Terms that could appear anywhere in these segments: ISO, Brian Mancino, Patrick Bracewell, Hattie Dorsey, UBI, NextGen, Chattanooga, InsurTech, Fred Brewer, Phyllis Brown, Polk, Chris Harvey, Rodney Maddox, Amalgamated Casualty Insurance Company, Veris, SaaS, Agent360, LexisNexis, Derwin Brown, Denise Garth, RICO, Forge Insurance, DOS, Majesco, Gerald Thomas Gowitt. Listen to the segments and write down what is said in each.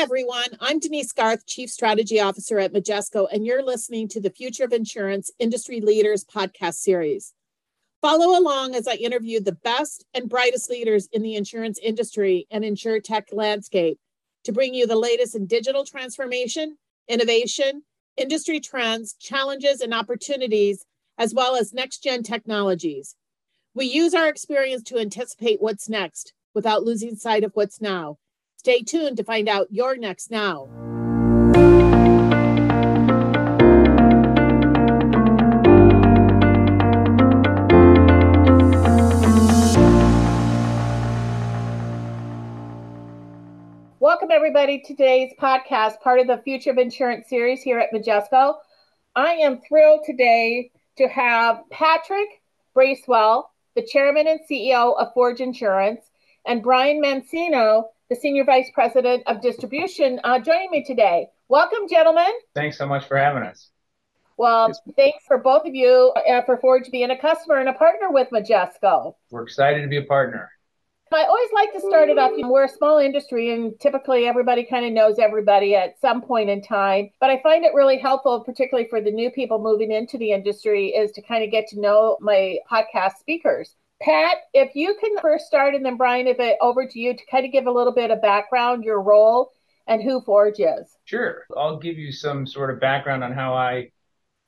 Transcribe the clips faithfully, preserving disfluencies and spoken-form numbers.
everyone. I'm Denise Garth, Chief Strategy Officer at Majesco, and you're listening to the Future of Insurance Industry Leaders podcast series. Follow along as I interview the best and brightest leaders in the insurance industry and insurtech landscape to bring you the latest in digital transformation, innovation, industry trends, challenges, and opportunities, as well as next-gen technologies. We use our experience to anticipate what's next without losing sight of what's now. Stay tuned to find out your next now. Welcome, everybody, to today's podcast, part of the Future of Insurance series here at Majesco. I am thrilled today to have Patrick Bracewell, the chairman and C E O of Forge Insurance, and Brian Mancino, the Senior Vice President of Distribution, uh, joining me today. Welcome, gentlemen. Thanks so much for having us. Well, yes. Thanks for both of you uh, for Forge being a customer and a partner with Majesco. We're excited to be a partner. I always like to start it off. We're a small industry, and typically everybody kind of knows everybody at some point in time. But I find it really helpful, particularly for the new people moving into the industry, is to kind of get to know my podcast speakers. Pat, if you can first start, and then Brian, if it over to you to kind of give a little bit of background, your role, and who Forge is. Sure. I'll give you some sort of background on how I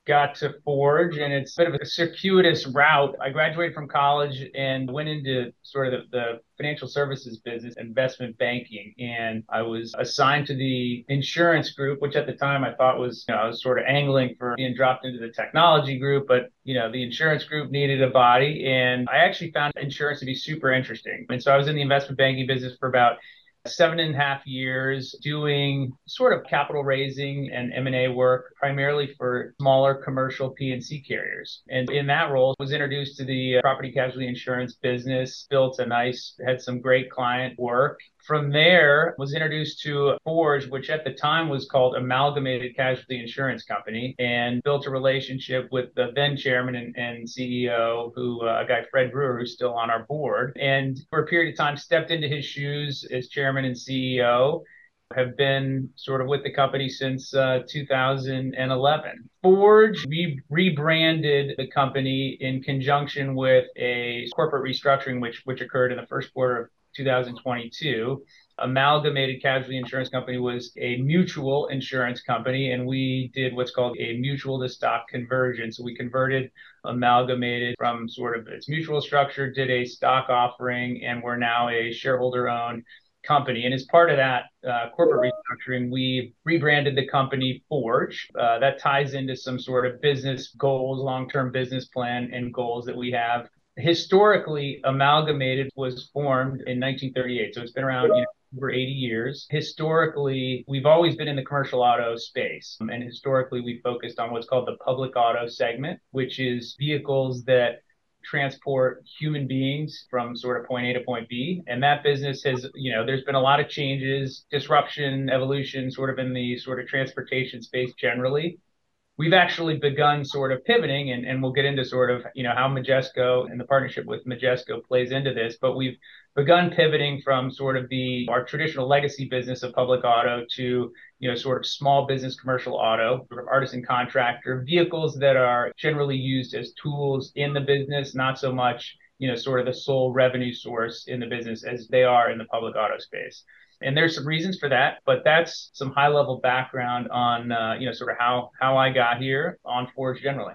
got to Forge, and it's a bit of a circuitous route. I graduated from college and went into sort of the, the financial services business, investment banking, and I was assigned to the insurance group, which at the time I thought was, you know, I was sort of angling for being dropped into the technology group, but, you know, the insurance group needed a body, and I actually found insurance to be super interesting. And so I was in the investment banking business for about seven and a half years doing sort of capital raising and M and A work, primarily for smaller commercial P and C carriers. And in that role, was introduced to the property casualty insurance business, built a nice, had some great client work. From there, was introduced to Forge, which at the time was called Amalgamated Casualty Insurance Company, and built a relationship with the then chairman and, and C E O, who uh, a guy, Fred Brewer, who's still on our board. And for a period of time, stepped into his shoes as chairman and C E O, have been sort of with the company since uh, two thousand eleven. Forge, we rebranded the company in conjunction with a corporate restructuring, which, which occurred in the first quarter of two thousand twenty-two. Amalgamated Casualty Insurance Company was a mutual insurance company, and we did what's called a mutual to stock conversion. So we converted Amalgamated from sort of its mutual structure, did a stock offering, and we're now a shareholder-owned company. And as part of that uh, corporate restructuring, we rebranded the company Forge. Uh, that ties into some sort of business goals, long-term business plan and goals that we have. Historically, Amalgamated was formed in nineteen thirty-eight, so it's been around, you know, over eighty years. Historically, we've always been in the commercial auto space, and historically, we focused on what's called the public auto segment, which is vehicles that transport human beings from sort of point A to point B. And that business has, you know, there's been a lot of changes, disruption, evolution, sort of in the sort of transportation space generally. We've actually begun sort of pivoting, and, and we'll get into sort of, you know, how Majesco and the partnership with Majesco plays into this, but we've begun pivoting from sort of the our traditional legacy business of public auto to, you know, sort of small business commercial auto, sort of artisan contractor, vehicles that are generally used as tools in the business, not so much, you know, sort of the sole revenue source in the business as they are in the public auto space. And there's some reasons for that, but that's some high-level background on, uh, you know, sort of how, how I got here on Forge generally.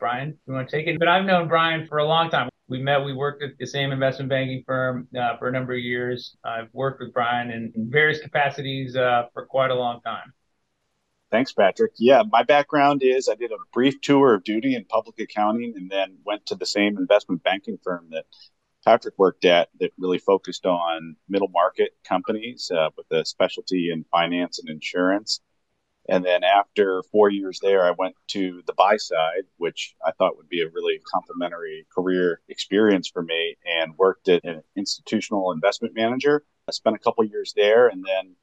Brian, you want to take it? But I've known Brian for a long time. We met, we worked at the same investment banking firm uh, for a number of years. I've worked with Brian in various capacities uh, for quite a long time. Thanks, Patrick. Yeah, my background is I did a brief tour of duty in public accounting and then went to the same investment banking firm that Patrick worked at that really focused on middle market companies uh, with a specialty in finance and insurance. And then after four years there, I went to the buy side, which I thought would be a really complimentary career experience for me, and worked at an institutional investment manager. I spent a couple of years there and then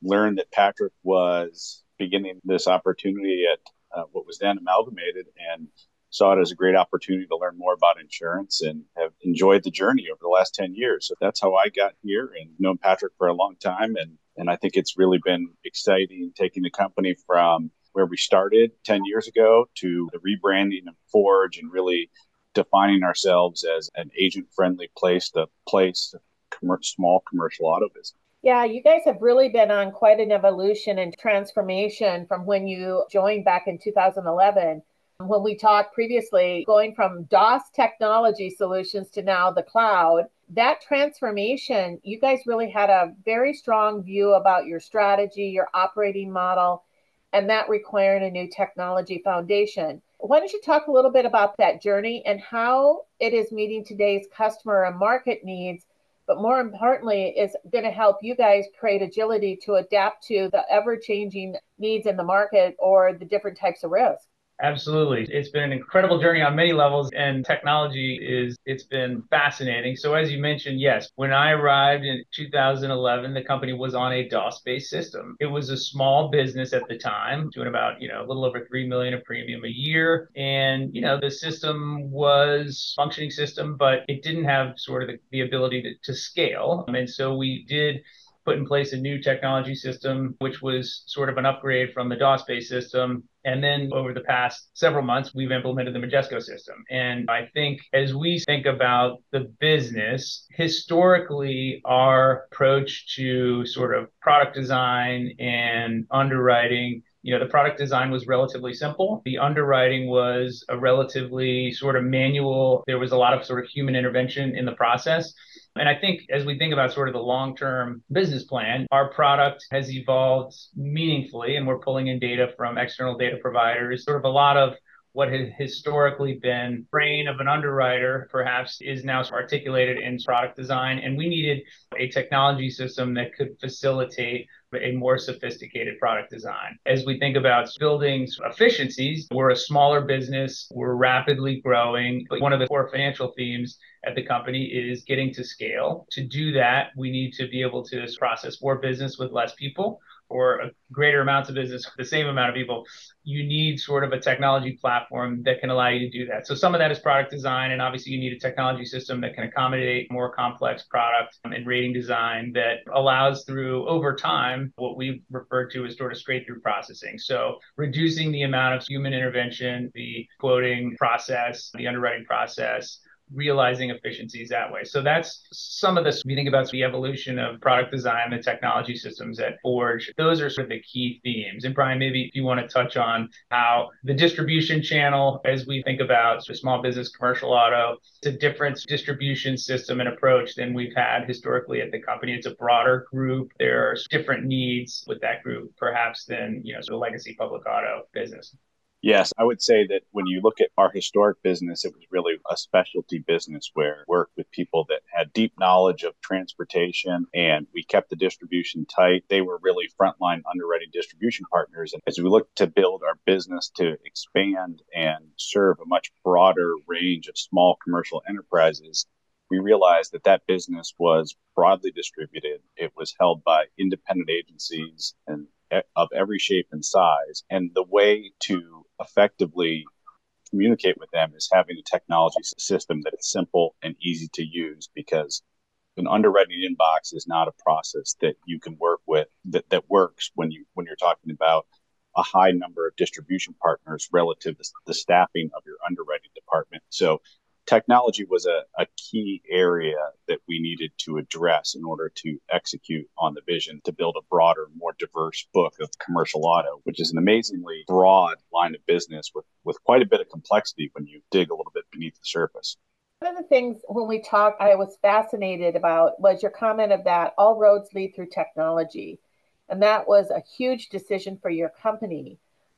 learned that Patrick was beginning this opportunity at uh, what was then Amalgamated, and saw it as a great opportunity to learn more about insurance and have enjoyed the journey over the last ten years. So that's how I got here and known Patrick for a long time. And, and I think it's really been exciting taking the company from where we started ten years ago to the rebranding of Forge and really defining ourselves as an agent-friendly place to place small commercial auto business. Yeah, you guys have really been on quite an evolution and transformation from when you joined back in two thousand eleven. When we talked previously, going from DOS technology solutions to now the cloud, that transformation, you guys really had a very strong view about your strategy, your operating model, and that required a new technology foundation. Why don't you talk a little bit about that journey and how it is meeting today's customer and market needs, but more importantly, is going to help you guys create agility to adapt to the ever-changing needs in the market or the different types of risk. Absolutely. It's been an incredible journey on many levels, and technology is, it's been fascinating. So as you mentioned, yes, when I arrived in two thousand eleven, the company was on a DOS-based system. It was a small business at the time, doing about, you know, a little over three million dollars of premium a year. And, you know, the system was a functioning system, but it didn't have sort of the, the ability to, to scale. And so we did put in place a new technology system, which was sort of an upgrade from the DOS-based system. And then over the past several months, we've implemented the Majesco system. And I think as we think about the business, historically, our approach to sort of product design and underwriting, you know, the product design was relatively simple. The underwriting was a relatively sort of manual. There was a lot of sort of human intervention in the process. And I think as we think about sort of the long-term business plan, our product has evolved meaningfully, and we're pulling in data from external data providers. Sort of a lot of what had historically been the brain of an underwriter perhaps is now articulated in product design. And we needed a technology system that could facilitate a more sophisticated product design. As we think about building efficiencies, we're a smaller business, we're rapidly growing, but one of the core financial themes at the company is getting to scale. To do that, we need to be able to process more business with less people, or greater amounts of business with the same amount of people. You need sort of a technology platform that can allow you to do that. So some of that is product design, and obviously you need a technology system that can accommodate more complex product and rating design that allows through, over time, what we refer to as sort of straight-through processing. So reducing the amount of human intervention, the quoting process, the underwriting process, realizing efficiencies that way. So that's some of this. We think about the evolution of product design and technology systems at Forge. Those are sort of the key themes. And Brian, maybe if you want to touch on how the distribution channel, as we think about small business, commercial auto, it's a different distribution system and approach than we've had historically at the company. It's a broader group. There are different needs with that group, perhaps, than, you know, sort of legacy public auto business. Yes, I would say that when you look at our historic business, it was really a specialty business where we worked with people that had deep knowledge of transportation, and we kept the distribution tight. They were really frontline underwriting distribution partners. And as we look to build our business to expand and serve a much broader range of small commercial enterprises, we realized that that business was broadly distributed. It was held by independent agencies and of every shape and size. And the way to effectively communicate with them is having a technology system that is simple and easy to use, because an underwriting inbox is not a process that you can work with that, that works when you when you're talking about a high number of distribution partners relative to the staffing of your underwriting department. So technology was a, a key area that we needed to address in order to execute on the vision to build a broader, more diverse book of commercial auto, which is an amazingly broad line of business with, with quite a bit of complexity when you dig a little bit beneath the surface. One of the things when we talked, I was fascinated about was your comment of that all roads lead through technology. And that was a huge decision for your company.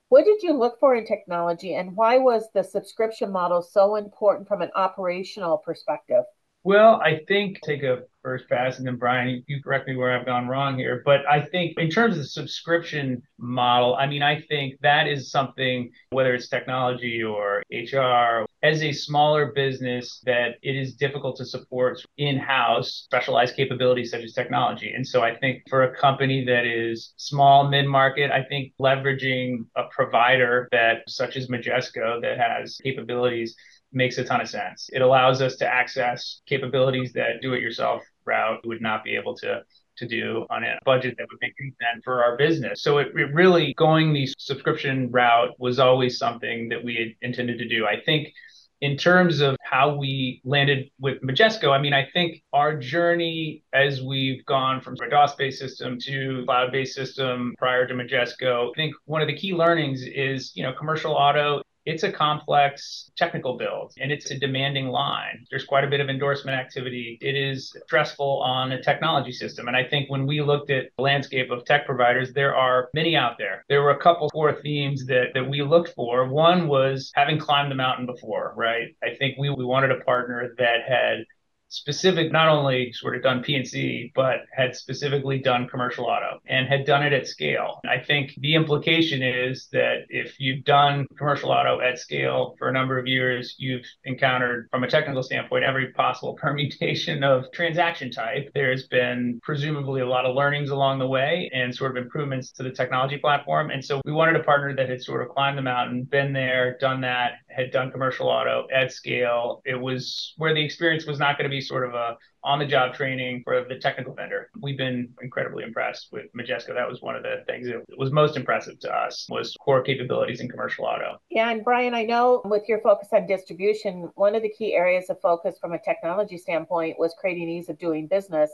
What did you look for in technology, and why was the subscription model so important from an operational perspective? Well, I think take a first pass, and then Brian, you correct me where I've gone wrong here. But I think in terms of the subscription model, I mean, I think that is something, whether it's technology or H R, as a smaller business that it is difficult to support in-house specialized capabilities such as technology. And so I think for a company that is small, mid-market, I think leveraging a provider that such as Majesco that has capabilities makes a ton of sense. It allows us to access capabilities that do-it-yourself route would not be able to to do on a budget that would make sense for our business. So it, it really, going the subscription route was always something that we had intended to do. I think in terms of how we landed with Majesco, I mean, I think our journey as we've gone from a DOS-based system to cloud-based system prior to Majesco, I think one of the key learnings is, you know, commercial auto, it's a complex technical build and it's a demanding line. There's quite a bit of endorsement activity. It is stressful on a technology system. And I think when we looked at the landscape of tech providers, there are many out there. There were a couple core themes that, that we looked for. One was having climbed the mountain before, right? I think we, we wanted a partner that had specific, not only sort of done P and C, but had specifically done commercial auto and had done it at scale. I think the implication is that if you've done commercial auto at scale for a number of years, you've encountered from a technical standpoint, every possible permutation of transaction type. There's been presumably a lot of learnings along the way and sort of improvements to the technology platform. And so we wanted a partner that had sort of climbed the mountain, been there, done that, had done commercial auto at scale. It was where the experience was not going to be sort of a on-the-job training for the technical vendor. We've been incredibly impressed with Majesco. That was one of the things that was most impressive to us, was core capabilities in commercial auto. Yeah, and Brian, I know with your focus on distribution, one of the key areas of focus from a technology standpoint was creating ease of doing business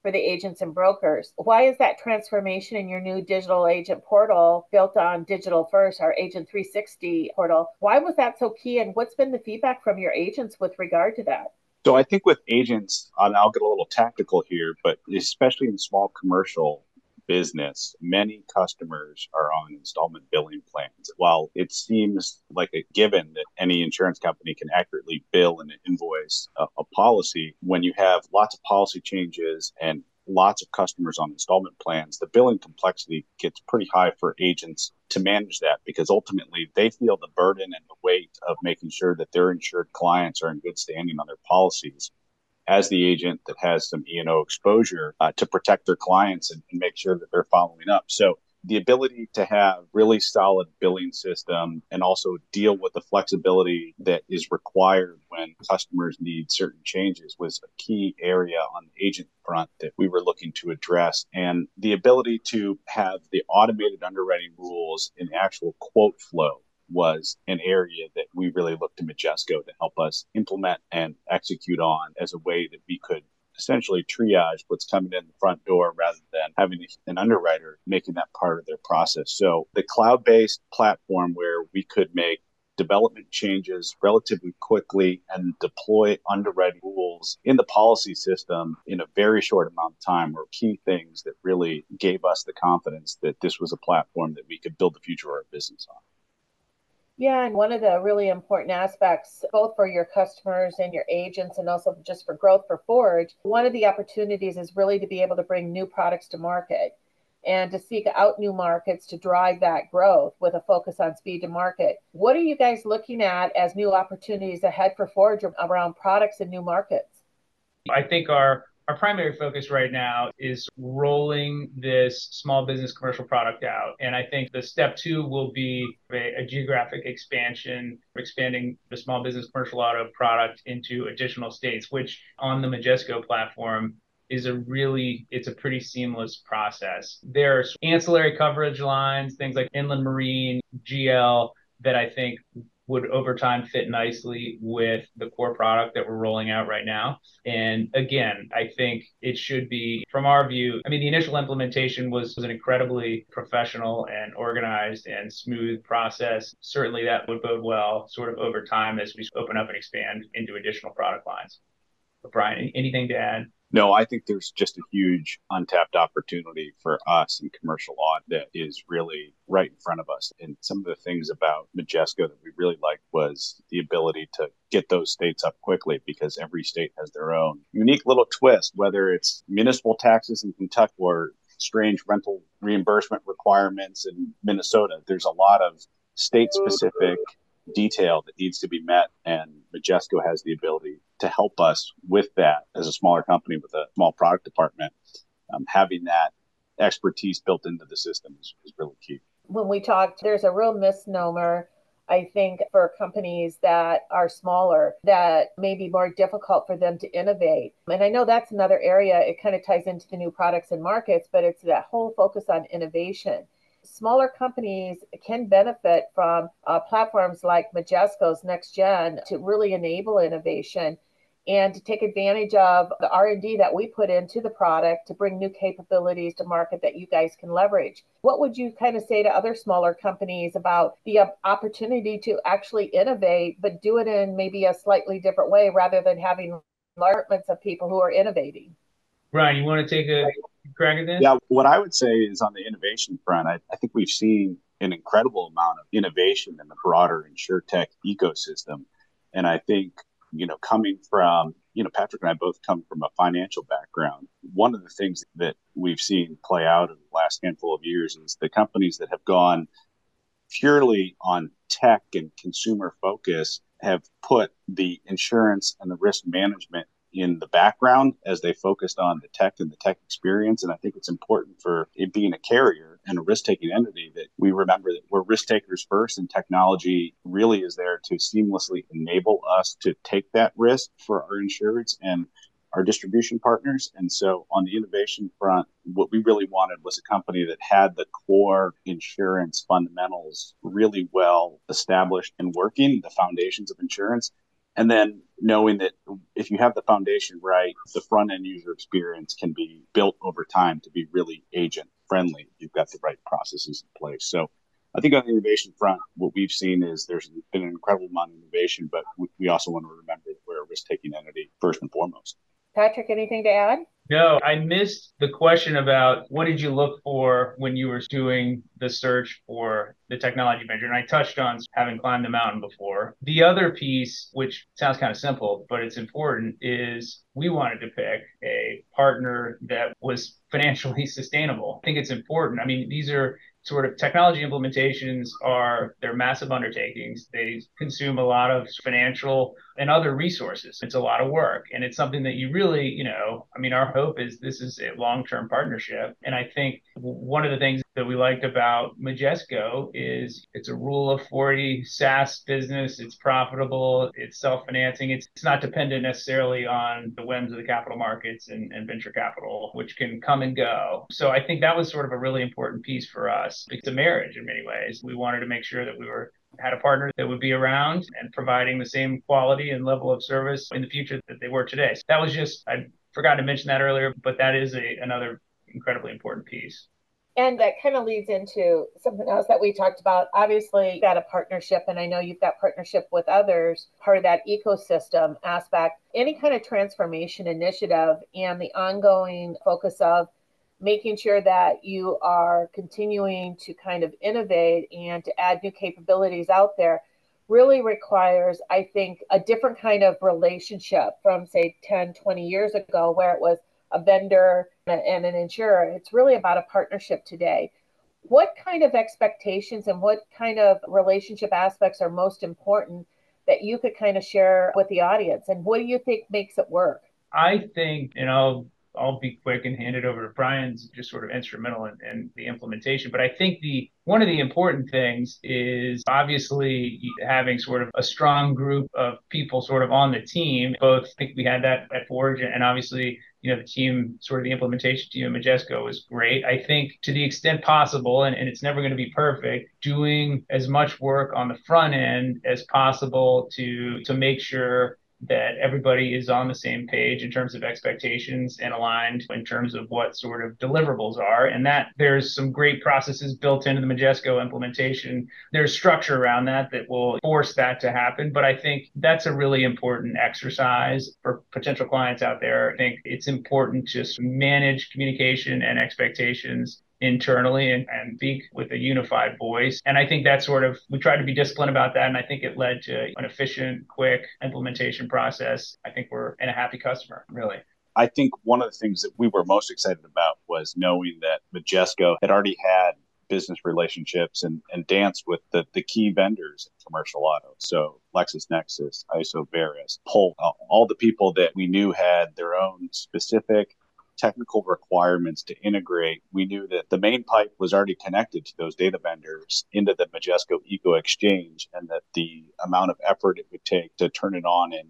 for the agents and brokers. Why is that transformation in your new digital agent portal built on digital first, our Agent three sixty portal? Why was that so key, and what's been the feedback from your agents with regard to that? So I think with agents, and I'll get a little tactical here, but especially in small commercial business, many customers are on installment billing plans. While it seems like a given that any insurance company can accurately bill and invoice a, a policy, when you have lots of policy changes and lots of customers on installment plans, the billing complexity gets pretty high for agents to manage that, because ultimately they feel the burden and the weight of making sure that their insured clients are in good standing on their policies as the agent that has some E and O exposure uh, to protect their clients and, and make sure that they're following up. So the ability to have really solid billing system and also deal with the flexibility that is required when customers need certain changes was a key area on the agent front that we were looking to address. And the ability to have the automated underwriting rules in actual quote flow was an area that we really looked to Majesco to help us implement and execute on as a way that we could essentially triage what's coming in the front door rather than having an underwriter making that part of their process. So the cloud-based platform where we could make development changes relatively quickly and deploy underwriting rules in the policy system in a very short amount of time were key things that really gave us the confidence that this was a platform that we could build the future of our business on. Yeah, and one of the really important aspects, both for your customers and your agents, and also just for growth for Forge, one of the opportunities is really to be able to bring new products to market and to seek out new markets to drive that growth with a focus on speed to market. What are you guys looking at as new opportunities ahead for Forge around products and new markets? I think our Our primary focus right now is rolling this small business commercial product out. And I think the step two will be a, a geographic expansion, expanding the small business commercial auto product into additional states, which on the Majesco platform is a really, it's a pretty seamless process. There's ancillary coverage lines, things like inland marine, G L, that I think would over time fit nicely with the core product that we're rolling out right now. And again, I think it should be, from our view, I mean, the initial implementation was, was an incredibly professional and organized and smooth process. Certainly that would bode well sort of over time as we open up and expand into additional product lines. But Brian, anything to add? No, I think there's just a huge untapped opportunity for us in commercial law that is really right in front of us. And some of the things about Majesco that we really liked was the ability to get those states up quickly, because every state has their own unique little twist, whether it's municipal taxes in Kentucky or strange rental reimbursement requirements in Minnesota. There's a lot of state-specific detail that needs to be met, and Majesco has the ability to help us with that as a smaller company with a small product department. Um, having that expertise built into the system is, is really key. When we talked, there's a real misnomer, I think, for companies that are smaller, that may be more difficult for them to innovate. And I know that's another area. It kind of ties into the new products and markets, but it's that whole focus on innovation. Smaller companies can benefit from uh, platforms like Majesco's NextGen to really enable innovation and to take advantage of the R and D that we put into the product to bring new capabilities to market that you guys can leverage. What would you kind of say to other smaller companies about the opportunity to actually innovate, but do it in maybe a slightly different way rather than having departments of people who are innovating? Brian, you want to take a crack at this? Yeah, what I would say is on the innovation front, I, I think we've seen an incredible amount of innovation in the broader InsurTech ecosystem. And I think You know, coming from, you know, Patrick and I both come from a financial background. One of the things that we've seen play out in the last handful of years is the companies that have gone purely on tech and consumer focus have put the insurance and the risk management in the background as they focused on the tech and the tech experience. And I think it's important for it being a carrier and a risk-taking entity that we remember that we're risk takers first, and technology really is there to seamlessly enable us to take that risk for our insureds and our distribution partners. And so on the innovation front, what we really wanted was a company that had the core insurance fundamentals really well established and working, the foundations of insurance. And then knowing that if you have the foundation right, the front end user experience can be built over time to be really agent friendly. You've got the right processes in place. So I think on the innovation front, what we've seen is there's been an incredible amount of innovation, but we also want to remember that we're a risk-taking entity first and foremost. Patrick, anything to add? No, I missed the question about what did you look for when you were doing the search for the technology vendor. And I touched on having climbed the mountain before. The other piece, which sounds kind of simple, but it's important, is we wanted to pick a partner that was financially sustainable. I think it's important. I mean, these are sort of technology implementations are, they're massive undertakings. They consume a lot of financial and other resources. It's a lot of work. And it's something that you really, you know, I mean, our hope is this is a long-term partnership. And I think one of the things that we liked about Majesco is it's a rule of forty SaaS business. It's profitable. It's self-financing. It's, it's not dependent necessarily on the whims of the capital markets and, and venture capital, which can come and go. So I think that was sort of a really important piece for us. It's a marriage in many ways. We wanted to make sure that we were had a partner that would be around and providing the same quality and level of service in the future that they were today. So that was just, I forgot to mention that earlier, but that is a, another incredibly important piece. And that kind of leads into something else that we talked about. Obviously, you've got a partnership, and I know you've got partnership with others, part of that ecosystem aspect. Any kind of transformation initiative and the ongoing focus of making sure that you are continuing to kind of innovate and to add new capabilities out there really requires, I think, a different kind of relationship from, say, ten, twenty years ago, where it was a vendor and an insurer. It's really about a partnership today. What kind of expectations and what kind of relationship aspects are most important that you could kind of share with the audience? And what do you think makes it work? I think, you know, I'll be quick and hand it over to Brian's just sort of instrumental in, in the implementation. But I think the one of the important things is obviously having sort of a strong group of people sort of on the team. Both I think we had that at Forge, and obviously, you know, the team, sort of the implementation team at Majesco was great. I think to the extent possible, and, and it's never going to be perfect, doing as much work on the front end as possible to to make sure that everybody is on the same page in terms of expectations and aligned in terms of what sort of deliverables are, and that there's some great processes built into the Majesco implementation. There's structure around that that will force that to happen. But I think that's a really important exercise for potential clients out there. I think it's important to manage communication and expectations internally and, and speak with a unified voice. And I think that's sort of, we tried to be disciplined about that. And I think it led to an efficient, quick implementation process. I think we're and a happy customer, really. I think one of the things that we were most excited about was knowing that Majesco had already had business relationships and, and dance with the, the key vendors in commercial auto. So LexisNexis, I S O, Veris, Polk, all the people that we knew had their own specific technical requirements to integrate. We knew that the main pipe was already connected to those data vendors into the Majesco Eco Exchange, and that the amount of effort it would take to turn it on in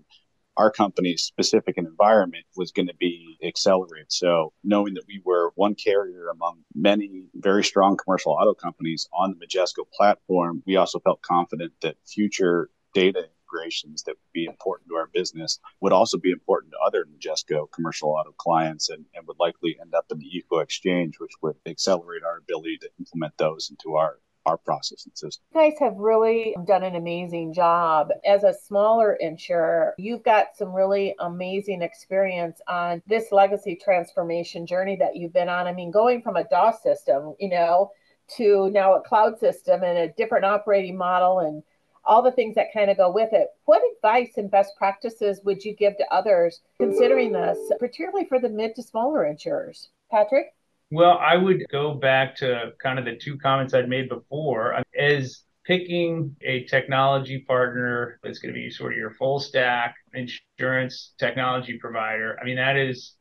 our company's specific environment was going to be accelerated. So knowing that we were one carrier among many very strong commercial auto companies on the Majesco platform, we also felt confident that future data integrations that would be important to our business would also be important to other Majesco commercial auto clients, and, and would likely end up in the Eco Exchange, which would accelerate our ability to implement those into our, our process and system. You guys have really done an amazing job. As a smaller insurer, you've got some really amazing experience on this legacy transformation journey that you've been on. I mean, going from a D O S system, you know, to now a cloud system and a different operating model and all the things that kind of go with it. What advice and best practices would you give to others considering this, particularly for the mid to smaller insurers? Patrick? Well, I would go back to kind of the two comments I'd made before. As picking a technology partner that's going to be sort of your full stack insurance technology provider, I mean, that is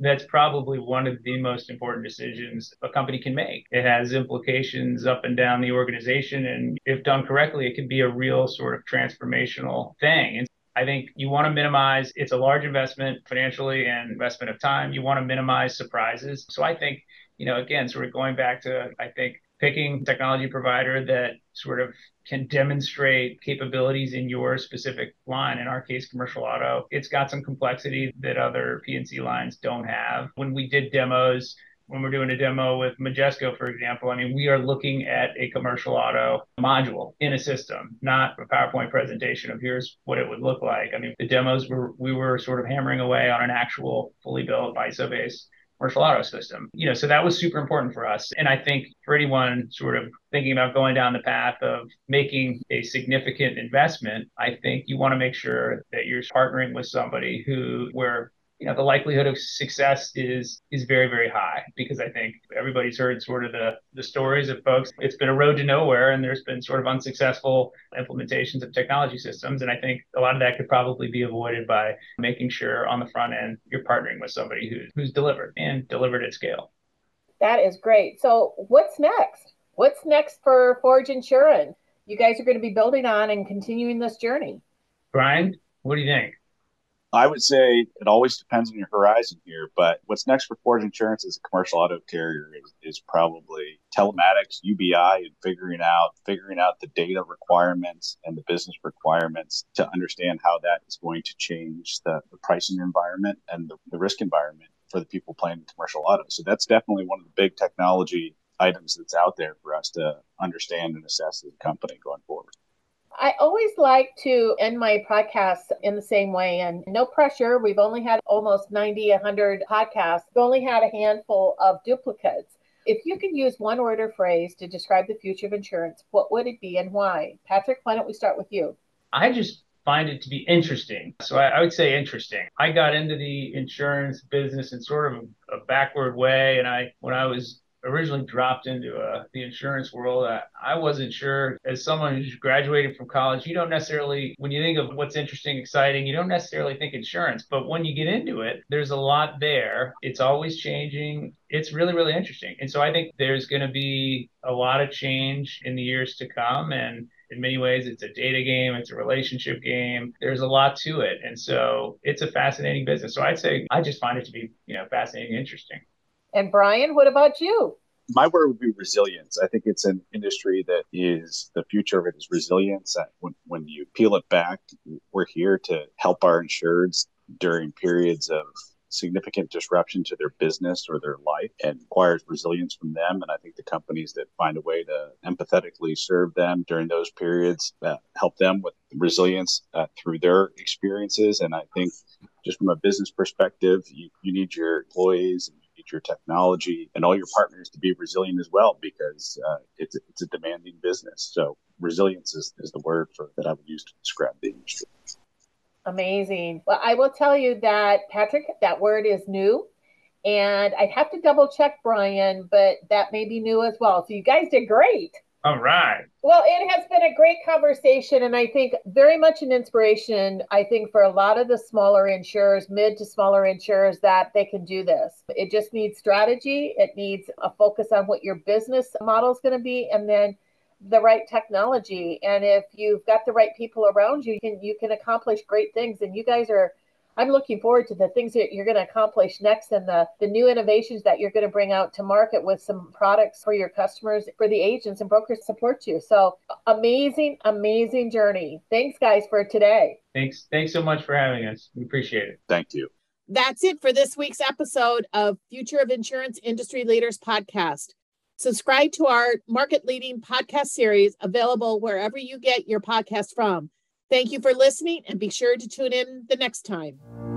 that's probably one of the most important decisions a company can make. It has implications up and down the organization, and if done correctly, it can be a real sort of transformational thing. And I think you want to minimize, it's a large investment financially and investment of time. You want to minimize surprises. So I think, you know, again, sort of going back to, I think, picking technology provider that sort of can demonstrate capabilities in your specific line. In our case, commercial auto, it's got some complexity that other P and C lines don't have. When we did demos, when we're doing a demo with Majesco, for example, I mean, we are looking at a commercial auto module in a system, not a PowerPoint presentation of here's what it would look like. I mean, the demos were, we were sort of hammering away on an actual fully built I S O-based commercial auto system. You know, so that was super important for us. And I think for anyone sort of thinking about going down the path of making a significant investment, I think you want to make sure that you're partnering with somebody who, where you know, the likelihood of success is is very, very high, because I think everybody's heard sort of the, the stories of folks. It's been a road to nowhere, and there's been sort of unsuccessful implementations of technology systems. And I think a lot of that could probably be avoided by making sure on the front end you're partnering with somebody who, who's delivered and delivered at scale. That is great. So what's next? What's next for Forge Insurance? You guys are going to be building on and continuing this journey. Brian, what do you think? I would say it always depends on your horizon here, but what's next for Forge Insurance as a commercial auto carrier is, is probably telematics, U B I, and figuring out figuring out the data requirements and the business requirements to understand how that is going to change the, the pricing environment and the, the risk environment for the people playing commercial auto. So that's definitely one of the big technology items that's out there for us to understand and assess as a company going forward. I always like to end my podcasts in the same way, and no pressure. We've only had almost ninety, one hundred podcasts. We've only had a handful of duplicates. If you could use one word or phrase to describe the future of insurance, what would it be and why? Patrick, why don't we start with you? I just find it to be interesting. So I, I would say interesting. I got into the insurance business in sort of a backward way, and I when I was originally dropped into uh, the insurance world, I, I wasn't sure. As someone who's graduated from college, you don't necessarily, when you think of what's interesting, exciting, you don't necessarily think insurance. But when you get into it, there's a lot there. It's always changing. It's really, really interesting. And so I think there's going to be a lot of change in the years to come. And in many ways, it's a data game. It's a relationship game. There's a lot to it. And so it's a fascinating business. So I'd say I just find it to be, you know, fascinating and interesting. And Brian, what about you? My word would be resilience. I think it's an industry that is, the future of it is resilience. When, when you peel it back, we're here to help our insureds during periods of significant disruption to their business or their life, and requires resilience from them. And I think the companies that find a way to empathetically serve them during those periods, uh, help them with resilience uh, through their experiences. And I think just from a business perspective, you, you need your employees and your technology and all your partners to be resilient as well, because uh, it's, it's a demanding business. So resilience is, is the word for that I would use to describe the industry. Amazing. Well, I will tell you that, Patrick, that word is new. And I'd have to double check, Brian, but that may be new as well. So you guys did great. All right. Well, it has been a great conversation, and I think very much an inspiration, I think, for a lot of the smaller insurers, mid to smaller insurers, that they can do this. It just needs strategy. It needs a focus on what your business model is going to be, and then the right technology. And if you've got the right people around you, you can, you can accomplish great things. And you guys are, I'm looking forward to the things that you're going to accomplish next, and the, the new innovations that you're going to bring out to market with some products for your customers, for the agents and brokers to support you. So amazing, amazing journey. Thanks, guys, for today. Thanks. Thanks so much for having us. We appreciate it. Thank you. That's it for this week's episode of Future of Insurance Industry Leaders podcast. Subscribe to our market-leading podcast series available wherever you get your podcast from. Thank you for listening, and be sure to tune in the next time.